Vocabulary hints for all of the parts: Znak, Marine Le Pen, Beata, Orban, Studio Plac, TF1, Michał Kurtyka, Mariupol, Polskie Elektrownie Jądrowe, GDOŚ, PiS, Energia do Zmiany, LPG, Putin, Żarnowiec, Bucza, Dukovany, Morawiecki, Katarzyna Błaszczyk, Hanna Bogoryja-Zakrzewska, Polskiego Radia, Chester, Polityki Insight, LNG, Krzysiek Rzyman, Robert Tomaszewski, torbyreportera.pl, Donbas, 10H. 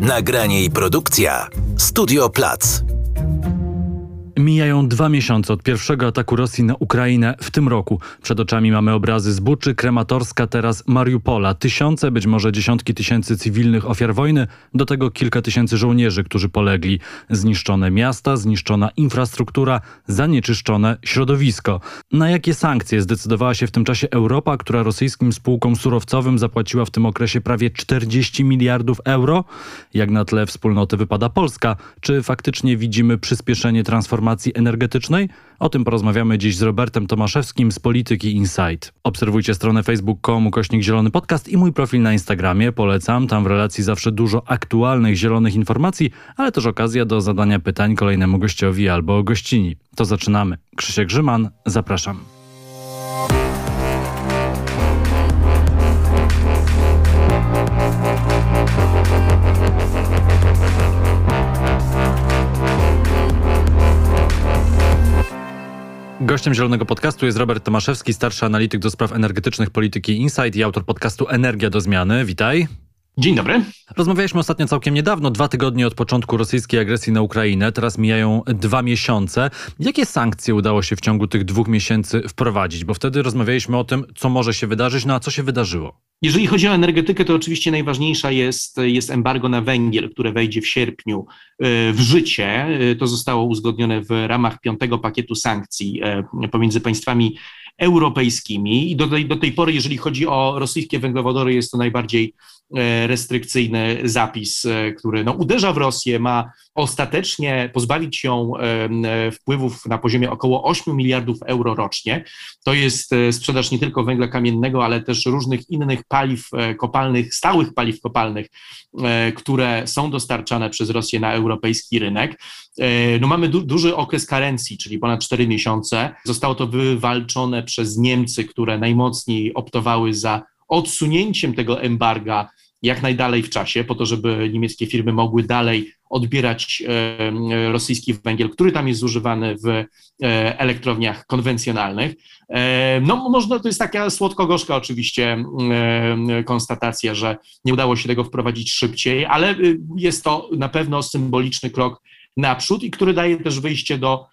Nagranie i produkcja Studio Plac. Mijają 2 miesiące od pierwszego ataku Rosji na Ukrainę w tym roku. Przed oczami mamy obrazy z Buczy, Krematorska, teraz Mariupola. Tysiące, być może dziesiątki tysięcy cywilnych ofiar wojny, do tego kilka tysięcy żołnierzy, którzy polegli. Zniszczone miasta, zniszczona infrastruktura, zanieczyszczone środowisko. Na jakie sankcje zdecydowała się w tym czasie Europa, która rosyjskim spółkom surowcowym zapłaciła w tym okresie prawie 40 miliardów euro? Jak na tle wspólnoty wypada Polska? Czy faktycznie widzimy przyspieszenie transformacji energetycznej? O tym porozmawiamy dziś z Robertem Tomaszewskim z Polityki Insight. Obserwujcie stronę facebook.com/zielonypodcast i mój profil na Instagramie. Polecam, tam w relacji zawsze dużo aktualnych zielonych informacji, ale też okazja do zadania pytań kolejnemu gościowi albo gościni. To zaczynamy. Krzysiek Rzyman, zapraszam. Gościem Zielonego Podcastu jest Robert Tomaszewski, starszy analityk do spraw energetycznych Polityki Insight i autor podcastu Energia do Zmiany. Witaj. Dzień dobry. Rozmawialiśmy ostatnio całkiem niedawno, 2 tygodnie od początku rosyjskiej agresji na Ukrainę. Teraz mijają 2 miesiące. Jakie sankcje udało się w ciągu tych 2 miesięcy wprowadzić? Bo wtedy rozmawialiśmy o tym, co może się wydarzyć, no a co się wydarzyło? Jeżeli chodzi o energetykę, to oczywiście najważniejsza jest embargo na węgiel, które wejdzie w sierpniu w życie. To zostało uzgodnione w ramach 5. pakietu sankcji pomiędzy państwami europejskimi. I do tej pory, jeżeli chodzi o rosyjskie węglowodory, jest to najbardziej restrykcyjny zapis, który uderza w Rosję, ma ostatecznie pozbawić ją wpływów na poziomie około 8 miliardów euro rocznie. To jest sprzedaż nie tylko węgla kamiennego, ale też różnych innych paliw kopalnych, stałych paliw kopalnych, które są dostarczane przez Rosję na europejski rynek. Mamy duży okres karencji, czyli ponad 4 miesiące. Zostało to wywalczone przez Niemcy, które najmocniej optowały za odsunięciem tego embarga jak najdalej w czasie, po to, żeby niemieckie firmy mogły dalej odbierać rosyjski węgiel, który tam jest zużywany w elektrowniach konwencjonalnych. To jest taka słodko-gorzka oczywiście konstatacja, że nie udało się tego wprowadzić szybciej, ale jest to na pewno symboliczny krok naprzód i który daje też wyjście do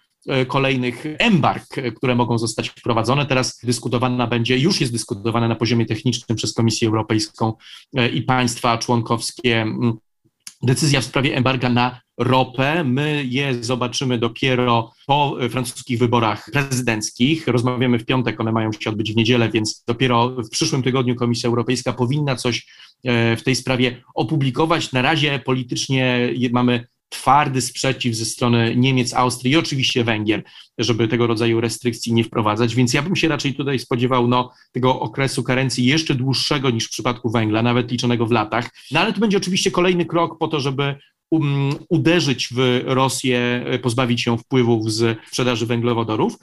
kolejnych embarg, które mogą zostać wprowadzone. Teraz dyskutowana będzie, już jest dyskutowana na poziomie technicznym przez Komisję Europejską i państwa członkowskie decyzja w sprawie embarga na ropę. My je zobaczymy dopiero po francuskich wyborach prezydenckich. Rozmawiamy w piątek, one mają się odbyć w niedzielę, więc dopiero w przyszłym tygodniu Komisja Europejska powinna coś w tej sprawie opublikować. Na razie politycznie mamy twardy sprzeciw ze strony Niemiec, Austrii i oczywiście Węgier, żeby tego rodzaju restrykcji nie wprowadzać, więc ja bym się raczej tutaj spodziewał tego okresu karencji jeszcze dłuższego niż w przypadku węgla, nawet liczonego w latach, ale to będzie oczywiście kolejny krok po to, żeby uderzyć w Rosję, pozbawić ją wpływów z sprzedaży węglowodorów.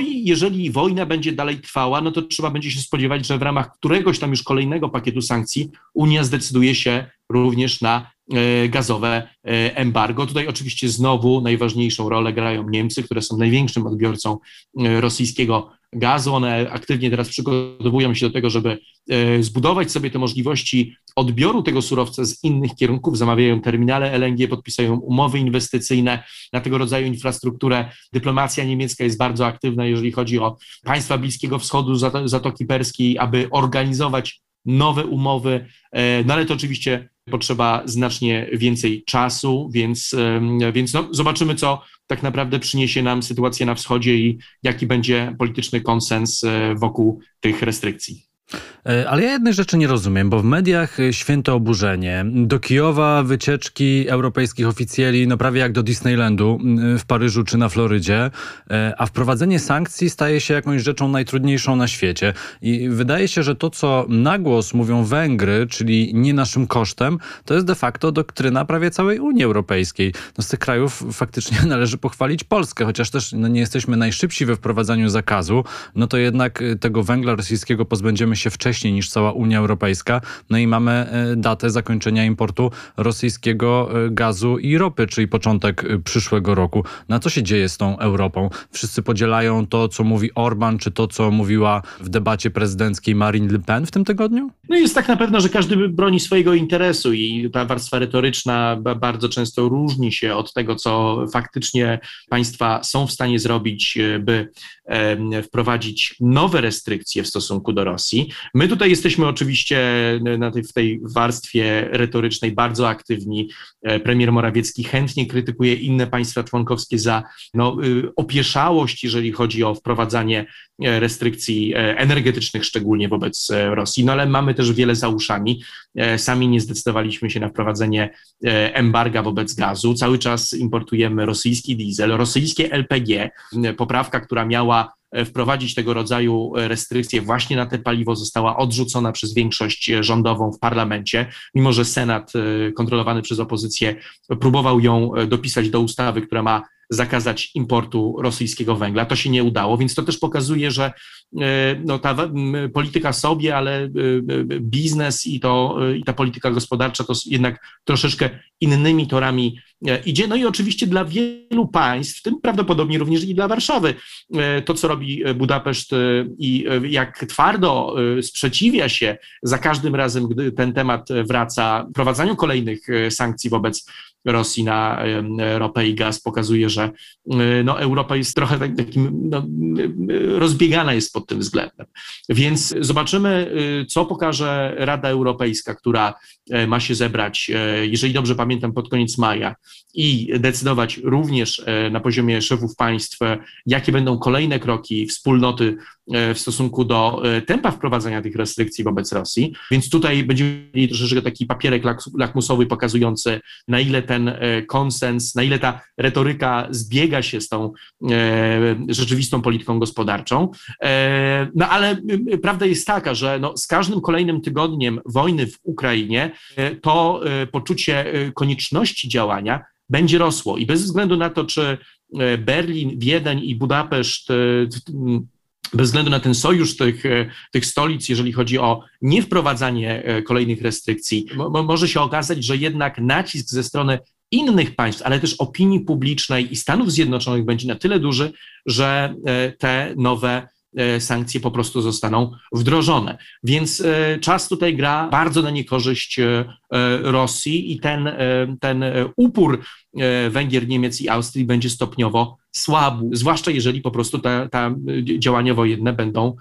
I jeżeli wojna będzie dalej trwała, to trzeba będzie się spodziewać, że w ramach któregoś tam już kolejnego pakietu sankcji Unia zdecyduje się również na gazowe embargo. Tutaj oczywiście znowu najważniejszą rolę grają Niemcy, które są największym odbiorcą rosyjskiego gazu. One aktywnie teraz przygotowują się do tego, żeby zbudować sobie te możliwości odbioru tego surowca z innych kierunków. Zamawiają terminale LNG, podpisują umowy inwestycyjne na tego rodzaju infrastrukturę. Dyplomacja niemiecka jest bardzo aktywna, jeżeli chodzi o państwa Bliskiego Wschodu, Zatoki Perskiej, aby organizować nowe umowy, ale to oczywiście potrzeba znacznie więcej czasu, więc zobaczymy, co tak naprawdę przyniesie nam sytuacja na wschodzie i jaki będzie polityczny konsens wokół tych restrykcji. Ale ja jednej rzeczy nie rozumiem, bo w mediach święte oburzenie. Do Kijowa wycieczki europejskich oficjeli, prawie jak do Disneylandu w Paryżu czy na Florydzie, a wprowadzenie sankcji staje się jakąś rzeczą najtrudniejszą na świecie. I wydaje się, że to, co na głos mówią Węgry, czyli nie naszym kosztem, to jest de facto doktryna prawie całej Unii Europejskiej. Z tych krajów faktycznie należy pochwalić Polskę, chociaż też nie jesteśmy najszybsi we wprowadzaniu zakazu, to jednak tego węgla rosyjskiego pozbędziemy się się wcześniej niż cała Unia Europejska. No i mamy datę zakończenia importu rosyjskiego gazu i ropy, czyli początek przyszłego roku. No a co się dzieje z tą Europą? Wszyscy podzielają to, co mówi Orban, czy to, co mówiła w debacie prezydenckiej Marine Le Pen w tym tygodniu? No jest tak na pewno, że każdy broni swojego interesu i ta warstwa retoryczna bardzo często różni się od tego, co faktycznie państwa są w stanie zrobić, by wprowadzić nowe restrykcje w stosunku do Rosji. My tutaj jesteśmy oczywiście w tej warstwie retorycznej bardzo aktywni. Premier Morawiecki chętnie krytykuje inne państwa członkowskie za opieszałość, jeżeli chodzi o wprowadzanie restrykcji energetycznych, szczególnie wobec Rosji. No ale mamy też wiele za uszami. Sami nie zdecydowaliśmy się na wprowadzenie embarga wobec gazu. Cały czas importujemy rosyjski diesel, rosyjskie LPG. Poprawka, która miała wprowadzić tego rodzaju restrykcje właśnie na te paliwo, została odrzucona przez większość rządową w parlamencie, mimo że Senat kontrolowany przez opozycję próbował ją dopisać do ustawy, która ma zakazać importu rosyjskiego węgla. To się nie udało, więc to też pokazuje, że ta polityka sobie, ale biznes i ta polityka gospodarcza to jednak troszeczkę innymi torami idzie. No i oczywiście dla wielu państw, w tym prawdopodobnie również i dla Warszawy, to co robi Budapeszt i jak twardo sprzeciwia się za każdym razem, gdy ten temat wraca, wprowadzaniu kolejnych sankcji wobec Rosji na ropę i gaz, pokazuje, że Europa jest trochę rozbiegana jest pod tym względem. Więc zobaczymy, co pokaże Rada Europejska, która ma się zebrać, jeżeli dobrze pamiętam, pod koniec maja i decydować również na poziomie szefów państw, jakie będą kolejne kroki wspólnoty w stosunku do tempa wprowadzania tych restrykcji wobec Rosji. Więc tutaj będziemy mieli troszeczkę taki papierek lakmusowy pokazujący, na ile ten konsens, na ile ta retoryka zbiega się z tą rzeczywistą polityką gospodarczą. No ale prawda jest taka, że z każdym kolejnym tygodniem wojny w Ukrainie to poczucie konieczności działania będzie rosło i bez względu na to, czy Berlin, Wiedeń i Budapeszt, bez względu na ten sojusz tych stolic, jeżeli chodzi o niewprowadzanie kolejnych restrykcji, może się okazać, że jednak nacisk ze strony innych państw, ale też opinii publicznej i Stanów Zjednoczonych będzie na tyle duży, że te nowe sankcje po prostu zostaną wdrożone. Więc czas tutaj gra bardzo na niekorzyść Rosji i ten upór Węgier, Niemiec i Austrii będzie stopniowo słabł, zwłaszcza jeżeli po prostu te działania wojenne będą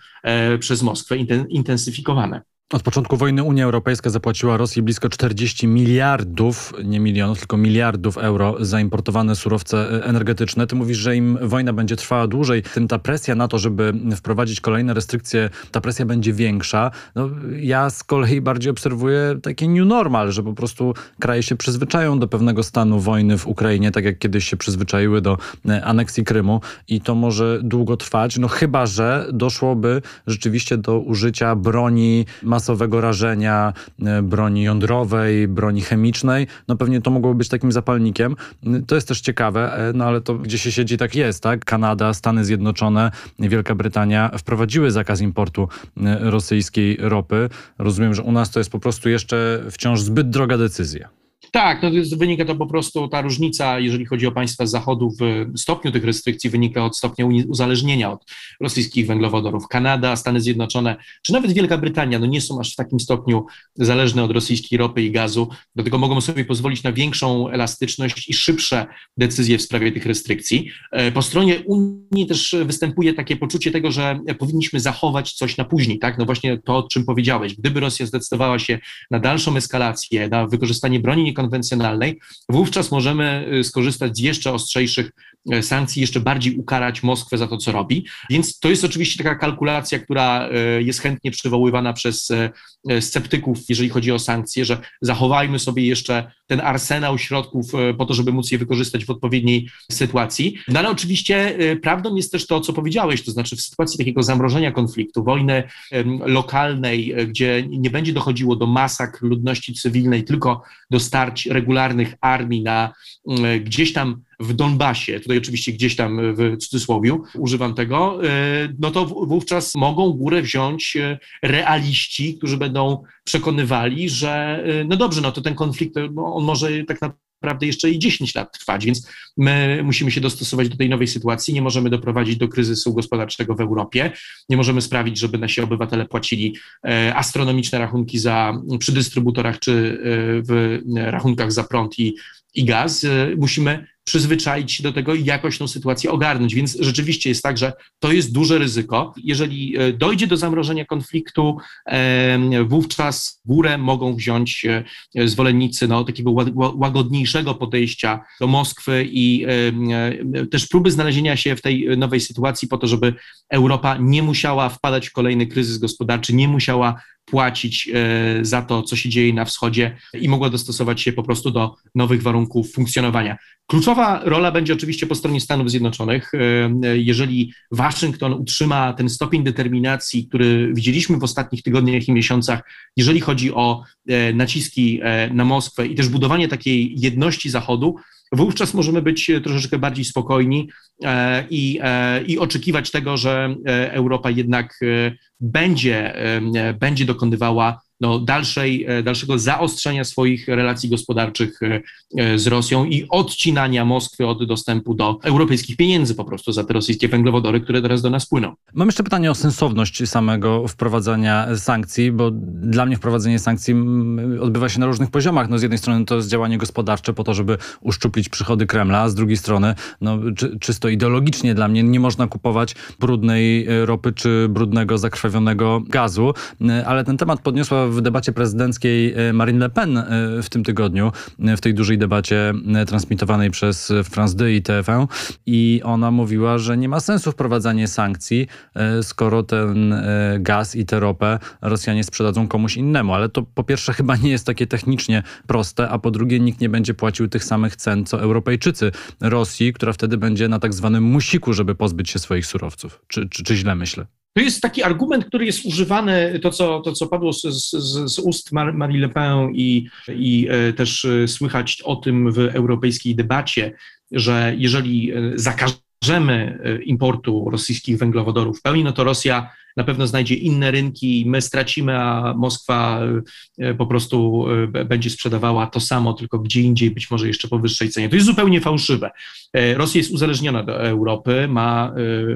przez Moskwę intensyfikowane. Od początku wojny Unia Europejska zapłaciła Rosji blisko 40 miliardów, nie milionów, tylko miliardów euro za importowane surowce energetyczne. Ty mówisz, że im wojna będzie trwała dłużej, tym ta presja na to, żeby wprowadzić kolejne restrykcje, ta presja będzie większa. No, ja z kolei bardziej obserwuję takie new normal, że po prostu kraje się przyzwyczają do pewnego stanu wojny w Ukrainie, tak jak kiedyś się przyzwyczaiły do aneksji Krymu i to może długo trwać, no chyba że doszłoby rzeczywiście do użycia broni masowego rażenia, broni jądrowej, broni chemicznej. No pewnie to mogło być takim zapalnikiem. To jest też ciekawe, no ale to gdzie się siedzi, tak jest, tak? Kanada, Stany Zjednoczone, Wielka Brytania wprowadziły zakaz importu rosyjskiej ropy. Rozumiem, że u nas to jest po prostu jeszcze wciąż zbyt droga decyzja. Tak, wynika to po prostu, ta różnica, jeżeli chodzi o państwa z Zachodu w stopniu tych restrykcji, wynika od stopnia uzależnienia od rosyjskich węglowodorów. Kanada, Stany Zjednoczone, czy nawet Wielka Brytania, nie są aż w takim stopniu zależne od rosyjskiej ropy i gazu, dlatego mogą sobie pozwolić na większą elastyczność i szybsze decyzje w sprawie tych restrykcji. Po stronie Unii też występuje takie poczucie tego, że powinniśmy zachować coś na później, tak? No właśnie to, o czym powiedziałeś. Gdyby Rosja zdecydowała się na dalszą eskalację, na wykorzystanie broni konwencjonalnej, wówczas możemy skorzystać z jeszcze ostrzejszych sankcji, jeszcze bardziej ukarać Moskwę za to, co robi. Więc to jest oczywiście taka kalkulacja, która jest chętnie przywoływana przez sceptyków, jeżeli chodzi o sankcje, że zachowajmy sobie jeszcze ten arsenał środków po to, żeby móc je wykorzystać w odpowiedniej sytuacji. No ale oczywiście prawdą jest też to, co powiedziałeś, to znaczy w sytuacji takiego zamrożenia konfliktu, wojny lokalnej, gdzie nie będzie dochodziło do masakr ludności cywilnej, tylko do starć starć regularnych armii na gdzieś tam w Donbasie, tutaj oczywiście gdzieś tam w cudzysłowiu używam tego, no to wówczas mogą górę wziąć realiści, którzy będą przekonywali, że no dobrze, no to ten konflikt, on może tak naprawdę jeszcze i 10 lat trwać, więc my musimy się dostosować do tej nowej sytuacji, nie możemy doprowadzić do kryzysu gospodarczego w Europie, nie możemy sprawić, żeby nasi obywatele płacili astronomiczne rachunki przy dystrybutorach czy w rachunkach za prąd i gaz, musimy przyzwyczaić się do tego i jakoś tą sytuację ogarnąć, więc rzeczywiście jest tak, że to jest duże ryzyko. Jeżeli dojdzie do zamrożenia konfliktu, wówczas górę mogą wziąć zwolennicy takiego łagodniejszego podejścia do Moskwy i też próby znalezienia się w tej nowej sytuacji po to, żeby Europa nie musiała wpadać w kolejny kryzys gospodarczy, nie musiała płacić za to, co się dzieje na wschodzie i mogła dostosować się po prostu do nowych warunków funkcjonowania. Kluczowa rola będzie oczywiście po stronie Stanów Zjednoczonych. Jeżeli Waszyngton utrzyma ten stopień determinacji, który widzieliśmy w ostatnich tygodniach i miesiącach, jeżeli chodzi o naciski na Moskwę i też budowanie takiej jedności Zachodu, wówczas możemy być troszeczkę bardziej spokojni i oczekiwać tego, że Europa jednak będzie dokonywała dalszego zaostrzenia swoich relacji gospodarczych z Rosją i odcinania Moskwy od dostępu do europejskich pieniędzy po prostu za te rosyjskie węglowodory, które teraz do nas płyną. Mam jeszcze pytanie o sensowność samego wprowadzania sankcji, bo dla mnie wprowadzenie sankcji odbywa się na różnych poziomach. Z jednej strony to jest działanie gospodarcze po to, żeby uszczuplić przychody Kremla, a z drugiej strony czysto ideologicznie dla mnie nie można kupować brudnej ropy czy brudnego, zakrwawionego gazu, ale ten temat podniosła w debacie prezydenckiej Marine Le Pen w tym tygodniu, w tej dużej debacie transmitowanej przez France 2 i TF1, i ona mówiła, że nie ma sensu wprowadzanie sankcji, skoro ten gaz i tę ropę Rosjanie sprzedadzą komuś innemu. Ale to po pierwsze chyba nie jest takie technicznie proste, a po drugie nikt nie będzie płacił tych samych cen co Europejczycy Rosji, która wtedy będzie na tak zwanym musiku, żeby pozbyć się swoich surowców. Czy źle myślę? To jest taki argument, który jest używany, to co padło z ust Marie Le Pen i też słychać o tym w europejskiej debacie, że jeżeli zakażemy importu rosyjskich węglowodorów w pełni, no to Rosja na pewno znajdzie inne rynki, my stracimy, a Moskwa po prostu będzie sprzedawała to samo, tylko gdzie indziej, być może jeszcze po wyższej cenie. To jest zupełnie fałszywe. Rosja jest uzależniona do Europy, ma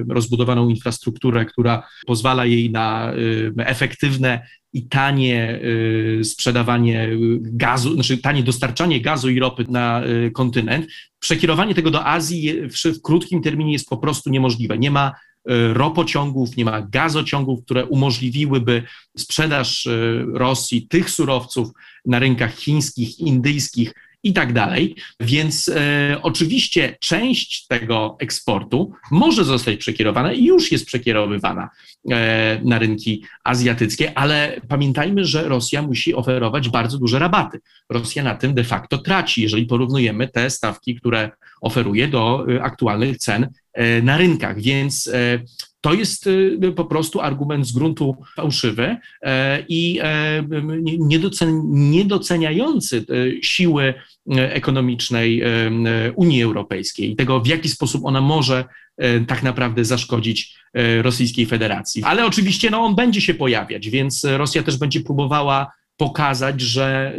rozbudowaną infrastrukturę, która pozwala jej na efektywne i tanie sprzedawanie gazu, znaczy tanie dostarczanie gazu i ropy na kontynent. Przekierowanie tego do Azji w krótkim terminie jest po prostu niemożliwe. Nie ma ropociągów, nie ma gazociągów, które umożliwiłyby sprzedaż Rosji tych surowców na rynkach chińskich, indyjskich i tak dalej. Więc oczywiście część tego eksportu może zostać przekierowana i już jest przekierowywana na rynki azjatyckie, ale pamiętajmy, że Rosja musi oferować bardzo duże rabaty. Rosja na tym de facto traci, jeżeli porównujemy te stawki, które oferuje do aktualnych cen na rynkach, więc to jest po prostu argument z gruntu fałszywy i niedoceniający siły ekonomicznej Unii Europejskiej i tego, w jaki sposób ona może tak naprawdę zaszkodzić Rosyjskiej Federacji. Ale oczywiście on będzie się pojawiać, więc Rosja też będzie próbowała pokazać, że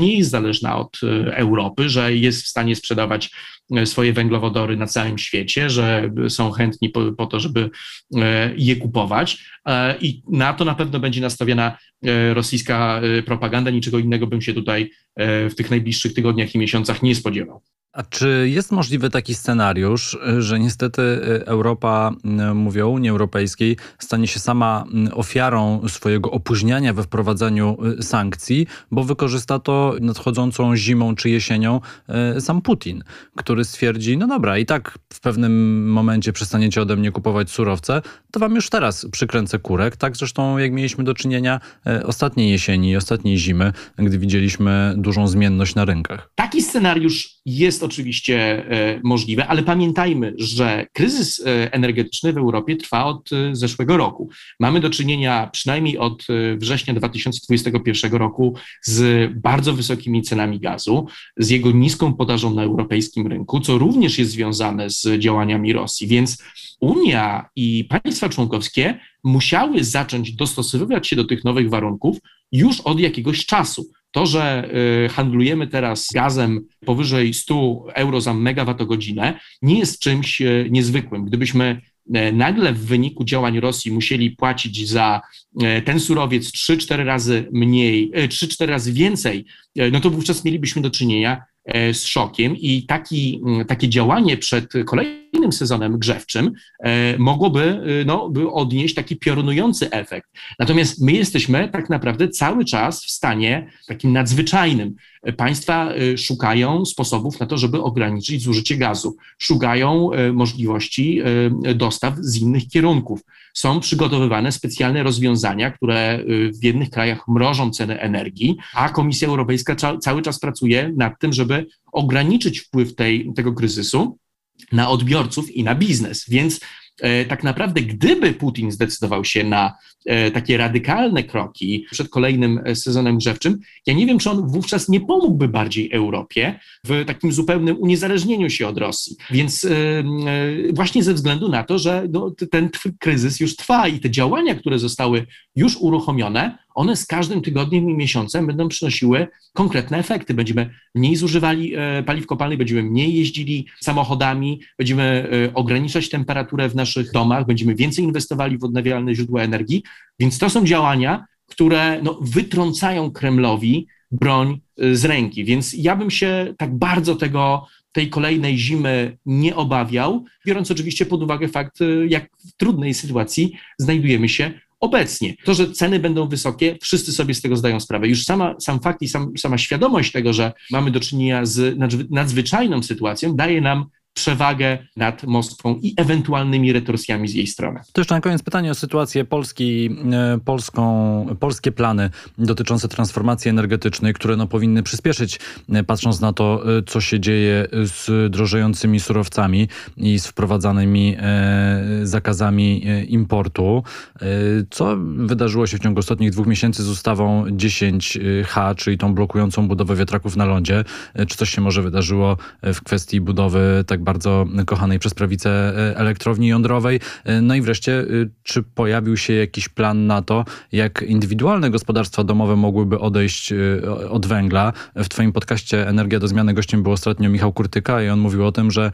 nie jest zależna od Europy, że jest w stanie sprzedawać swoje węglowodory na całym świecie, że są chętni po to, żeby je kupować, i na to na pewno będzie nastawiona rosyjska propaganda. Niczego innego bym się tutaj w tych najbliższych tygodniach i miesiącach nie spodziewał. A czy jest możliwy taki scenariusz, że niestety Europa, mówię o Unii Europejskiej, stanie się sama ofiarą swojego opóźniania we wprowadzaniu sankcji, bo wykorzysta to nadchodzącą zimą czy jesienią sam Putin, który stwierdzi, no dobra, i tak w pewnym momencie przestaniecie ode mnie kupować surowce, to wam już teraz przykręcę kurek. Tak zresztą jak mieliśmy do czynienia ostatniej jesieni i ostatniej zimy, gdy widzieliśmy dużą zmienność na rynkach. Taki scenariusz jest oczywiście możliwe, ale pamiętajmy, że kryzys energetyczny w Europie trwa od zeszłego roku. Mamy do czynienia przynajmniej od września 2021 roku z bardzo wysokimi cenami gazu, z jego niską podażą na europejskim rynku, co również jest związane z działaniami Rosji, więc Unia i państwa członkowskie musiały zacząć dostosowywać się do tych nowych warunków już od jakiegoś czasu. To, że handlujemy teraz gazem powyżej 100 euro za megawattogodzinę, nie jest czymś niezwykłym. Gdybyśmy nagle w wyniku działań Rosji musieli płacić za ten surowiec 3-4 razy więcej, no to wówczas mielibyśmy do czynienia z szokiem i takie działanie przed kolejnym sezonem grzewczym mogłoby by odnieść taki piorunujący efekt. Natomiast my jesteśmy tak naprawdę cały czas w stanie takim nadzwyczajnym. Państwa szukają sposobów na to, żeby ograniczyć zużycie gazu. Szukają możliwości dostaw z innych kierunków. Są przygotowywane specjalne rozwiązania, które w biednych krajach mrożą ceny energii, a Komisja Europejska cały czas pracuje nad tym, żeby ograniczyć wpływ tego kryzysu na odbiorców i na biznes. Więc tak naprawdę, gdyby Putin zdecydował się na takie radykalne kroki przed kolejnym sezonem grzewczym, ja nie wiem, czy on wówczas nie pomógłby bardziej Europie w takim zupełnym uniezależnieniu się od Rosji. Więc właśnie ze względu na to, że ten kryzys już trwa i te działania, które zostały już uruchomione, one z każdym tygodniem i miesiącem będą przynosiły konkretne efekty. Będziemy mniej zużywali paliw kopalnych, będziemy mniej jeździli samochodami, będziemy ograniczać temperaturę w naszych domach, będziemy więcej inwestowali w odnawialne źródła energii. Więc to są działania, które wytrącają Kremlowi broń z ręki. Więc ja bym się tak bardzo tej kolejnej zimy nie obawiał, biorąc oczywiście pod uwagę fakt, jak w trudnej sytuacji znajdujemy się obecnie. To, że ceny będą wysokie, wszyscy sobie z tego zdają sprawę. Już sam fakt i sama świadomość tego, że mamy do czynienia z nadzwyczajną sytuacją, daje nam przewagę nad Moskwą i ewentualnymi retorsjami z jej strony. To jeszcze na koniec pytanie o sytuację Polski, polskie plany dotyczące transformacji energetycznej, które powinny przyspieszyć, patrząc na to, co się dzieje z drożejącymi surowcami i z wprowadzanymi zakazami importu. Co wydarzyło się w ciągu ostatnich 2 miesięcy z ustawą 10H, czyli tą blokującą budowę wiatraków na lądzie? Czy coś się może wydarzyło w kwestii budowy tak bardzo kochanej przez prawicę elektrowni jądrowej? No i wreszcie, czy pojawił się jakiś plan na to, jak indywidualne gospodarstwa domowe mogłyby odejść od węgla? W twoim podcaście Energia do Zmiany gościem był ostatnio Michał Kurtyka i on mówił o tym, że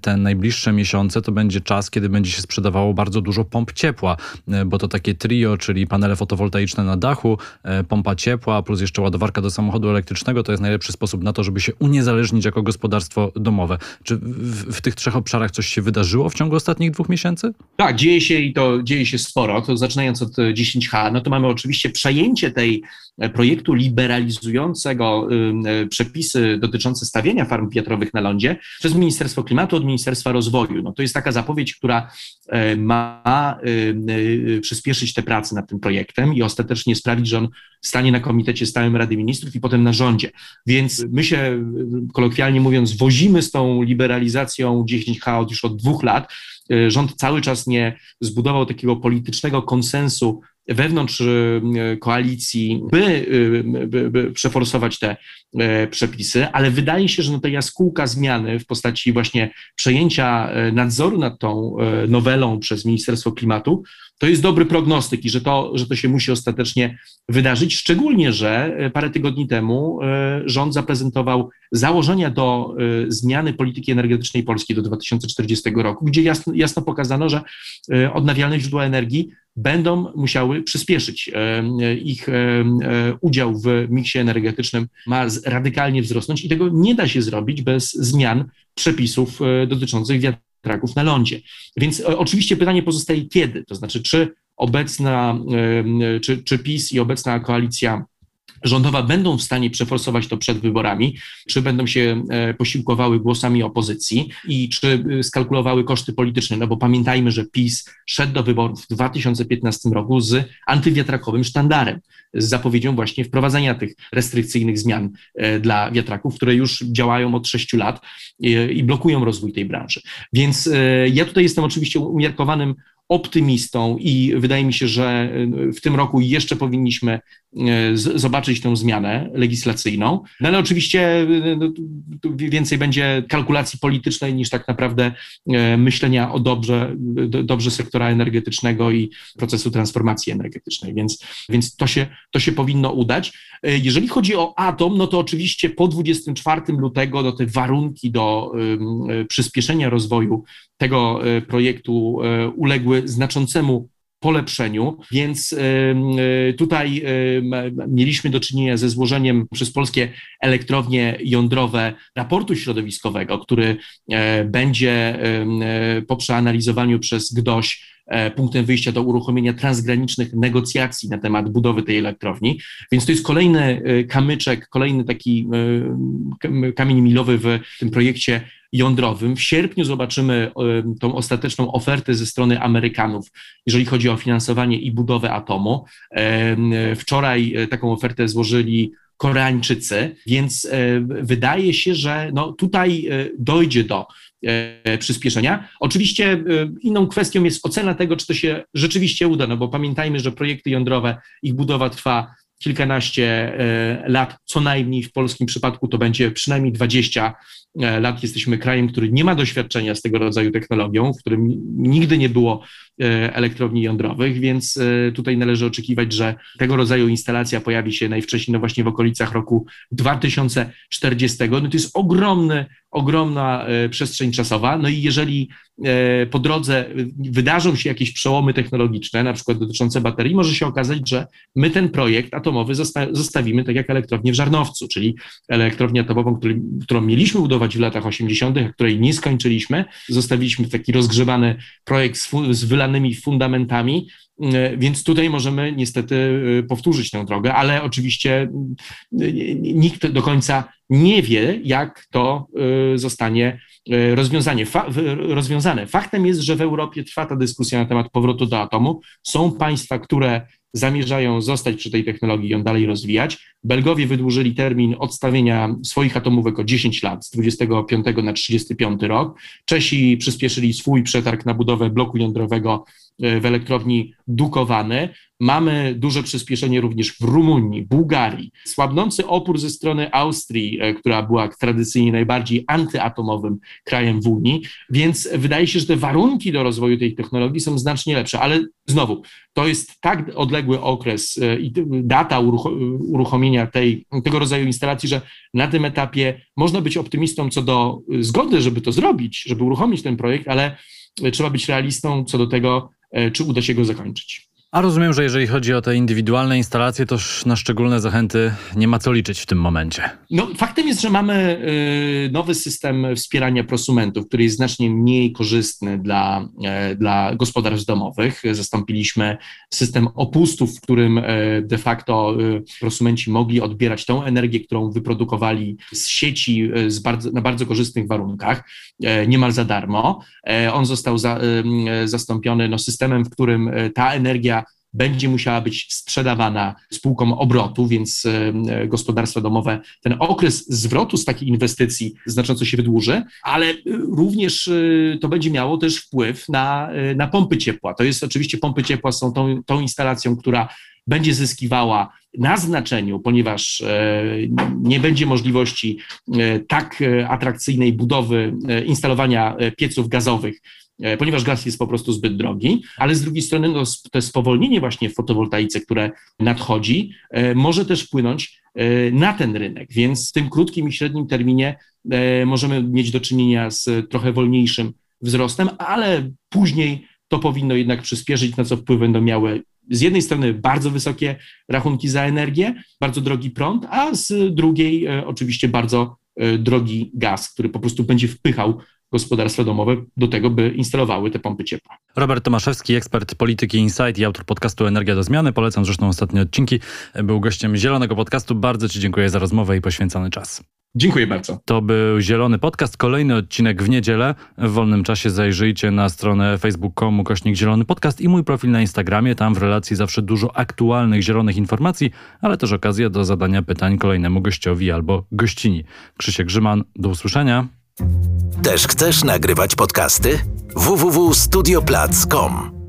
te najbliższe miesiące to będzie czas, kiedy będzie się sprzedawało bardzo dużo pomp ciepła, bo to takie trio, czyli panele fotowoltaiczne na dachu, pompa ciepła plus jeszcze ładowarka do samochodu elektrycznego, to jest najlepszy sposób na to, żeby się uniezależnić jako gospodarstwo domowe. Czy w tych 3 obszarach coś się wydarzyło w ciągu ostatnich 2 miesięcy? Tak, dzieje się i to dzieje się sporo. To zaczynając od 10H, to mamy oczywiście przejęcie tej projektu liberalizującego przepisy dotyczące stawiania farm wiatrowych na lądzie przez Ministerstwo Klimatu od Ministerstwa Rozwoju. To jest taka zapowiedź, która ma przyspieszyć te prace nad tym projektem i ostatecznie sprawić, że on stanie na Komitecie Stałym Rady Ministrów i potem na rządzie. Więc my się, kolokwialnie mówiąc, wozimy z tą liberalizacją 10H już od 2 lat. Rząd cały czas nie zbudował takiego politycznego konsensu wewnątrz koalicji, by przeforsować te przepisy, ale wydaje się, że ta jaskółka zmiany w postaci właśnie przejęcia nadzoru nad tą nowelą przez Ministerstwo Klimatu to jest dobry prognostyk i że to się musi ostatecznie wydarzyć, szczególnie, że parę tygodni temu rząd zaprezentował założenia do zmiany polityki energetycznej Polski do 2040 roku, gdzie jasno pokazano, że odnawialne źródła energii będą musiały przyspieszyć. Ich udział w miksie energetycznym ma radykalnie wzrosnąć i tego nie da się zrobić bez zmian przepisów dotyczących wiatraków na lądzie. Więc oczywiście pytanie pozostaje kiedy, to znaczy czy PiS i obecna koalicja rządowa będą w stanie przeforsować to przed wyborami, czy będą się posiłkowały głosami opozycji i czy skalkulowały koszty polityczne, no bo pamiętajmy, że PiS szedł do wyborów w 2015 roku z antywiatrakowym sztandarem, z zapowiedzią właśnie wprowadzenia tych restrykcyjnych zmian dla wiatraków, które już działają od 6 lat i blokują rozwój tej branży. Więc ja tutaj jestem oczywiście umiarkowanym optymistą i wydaje mi się, że w tym roku jeszcze powinniśmy zobaczyć tę zmianę legislacyjną, no ale oczywiście więcej będzie kalkulacji politycznej niż tak naprawdę myślenia o dobrze sektora energetycznego i procesu transformacji energetycznej, więc to się powinno udać. Jeżeli chodzi o atom, no to oczywiście po 24 lutego no te warunki do przyspieszenia rozwoju tego projektu uległy znaczącemu polepszeniu, więc tutaj mieliśmy do czynienia ze złożeniem przez Polskie Elektrownie Jądrowe raportu środowiskowego, który będzie po przeanalizowaniu przez GDOŚ punktem wyjścia do uruchomienia transgranicznych negocjacji na temat budowy tej elektrowni. Więc to jest kolejny kamyczek, kolejny taki kamień milowy w tym projekcie jądrowym. W sierpniu zobaczymy tą ostateczną ofertę ze strony Amerykanów, jeżeli chodzi o finansowanie i budowę atomu. Wczoraj taką ofertę złożyli Koreańczycy, więc wydaje się, że no tutaj dojdzie do przyspieszenia. Oczywiście inną kwestią jest ocena tego, czy to się rzeczywiście uda, no bo pamiętajmy, że projekty jądrowe, ich budowa trwa kilkanaście lat, co najmniej w polskim przypadku to będzie przynajmniej 20 lat. Jesteśmy krajem, który nie ma doświadczenia z tego rodzaju technologią, w którym nigdy nie było elektrowni jądrowych, więc tutaj należy oczekiwać, że tego rodzaju instalacja pojawi się najwcześniej, no właśnie w okolicach roku 2040. No to jest ogromna przestrzeń czasowa. No i jeżeli po drodze wydarzą się jakieś przełomy technologiczne, na przykład dotyczące baterii, może się okazać, że my ten projekt atomowy zostawimy tak jak elektrownię w Żarnowcu, czyli elektrownię atomową, którą mieliśmy budować w latach 80., a której nie skończyliśmy. Zostawiliśmy taki rozgrzebany projekt z wylanymi fundamentami, więc tutaj możemy niestety powtórzyć tę drogę, ale oczywiście nikt do końca nie wie, jak to zostanie rozwiązane. Faktem jest, że w Europie trwa ta dyskusja na temat powrotu do atomu. Są państwa, które zamierzają zostać przy tej technologii i ją dalej rozwijać. Belgowie wydłużyli termin odstawienia swoich atomówek o 10 lat, z 25 na 35 rok. Czesi przyspieszyli swój przetarg na budowę bloku jądrowego w elektrowni Dukovany. Mamy duże przyspieszenie również w Rumunii, Bułgarii. Słabnący opór ze strony Austrii, która była tradycyjnie najbardziej antyatomowym krajem w Unii, więc wydaje się, że te warunki do rozwoju tej technologii są znacznie lepsze, ale znowu, to jest tak odległy okres i data uruchomienia tego rodzaju instalacji, że na tym etapie można być optymistą co do zgody, żeby to zrobić, żeby uruchomić ten projekt, ale trzeba być realistą co do tego, czy uda się go zakończyć. A rozumiem, że jeżeli chodzi o te indywidualne instalacje, to na szczególne zachęty nie ma co liczyć w tym momencie. No, faktem jest, że mamy nowy system wspierania prosumentów, który jest znacznie mniej korzystny dla gospodarstw domowych. Zastąpiliśmy system opustów, w którym de facto prosumenci mogli odbierać tą energię, którą wyprodukowali z sieci na bardzo korzystnych warunkach, niemal za darmo. On został zastąpiony systemem, w którym ta energia będzie musiała być sprzedawana spółkom obrotu, więc gospodarstwa domowe, ten okres zwrotu z takiej inwestycji znacząco się wydłuży, ale również to będzie miało też wpływ na pompy ciepła. To jest oczywiście, pompy ciepła są tą instalacją, która będzie zyskiwała na znaczeniu, ponieważ nie będzie możliwości tak atrakcyjnej budowy, instalowania pieców gazowych, ponieważ gaz jest po prostu zbyt drogi, ale z drugiej strony to spowolnienie właśnie w fotowoltaice, które nadchodzi, może też wpłynąć na ten rynek, więc w tym krótkim i średnim terminie możemy mieć do czynienia z trochę wolniejszym wzrostem, ale później to powinno jednak przyspieszyć, na co wpływ będą miały z jednej strony bardzo wysokie rachunki za energię, bardzo drogi prąd, a z drugiej oczywiście bardzo drogi gaz, który po prostu będzie wpychał gospodarstwa domowe do tego, by instalowały te pompy ciepła. Robert Tomaszewski, ekspert polityki Insight i autor podcastu Energia do Zmiany. Polecam zresztą ostatnie odcinki. Był gościem Zielonego Podcastu. Bardzo Ci dziękuję za rozmowę i poświęcony czas. Dziękuję bardzo. To był Zielony Podcast. Kolejny odcinek w niedzielę. W wolnym czasie zajrzyjcie na stronę facebook.com/zielonypodcast i mój profil na Instagramie. Tam w relacji zawsze dużo aktualnych zielonych informacji, ale też okazja do zadania pytań kolejnemu gościowi albo gościni. Krzysiek Rzyman, do usłyszenia. Też chcesz nagrywać podcasty? www.studioplac.com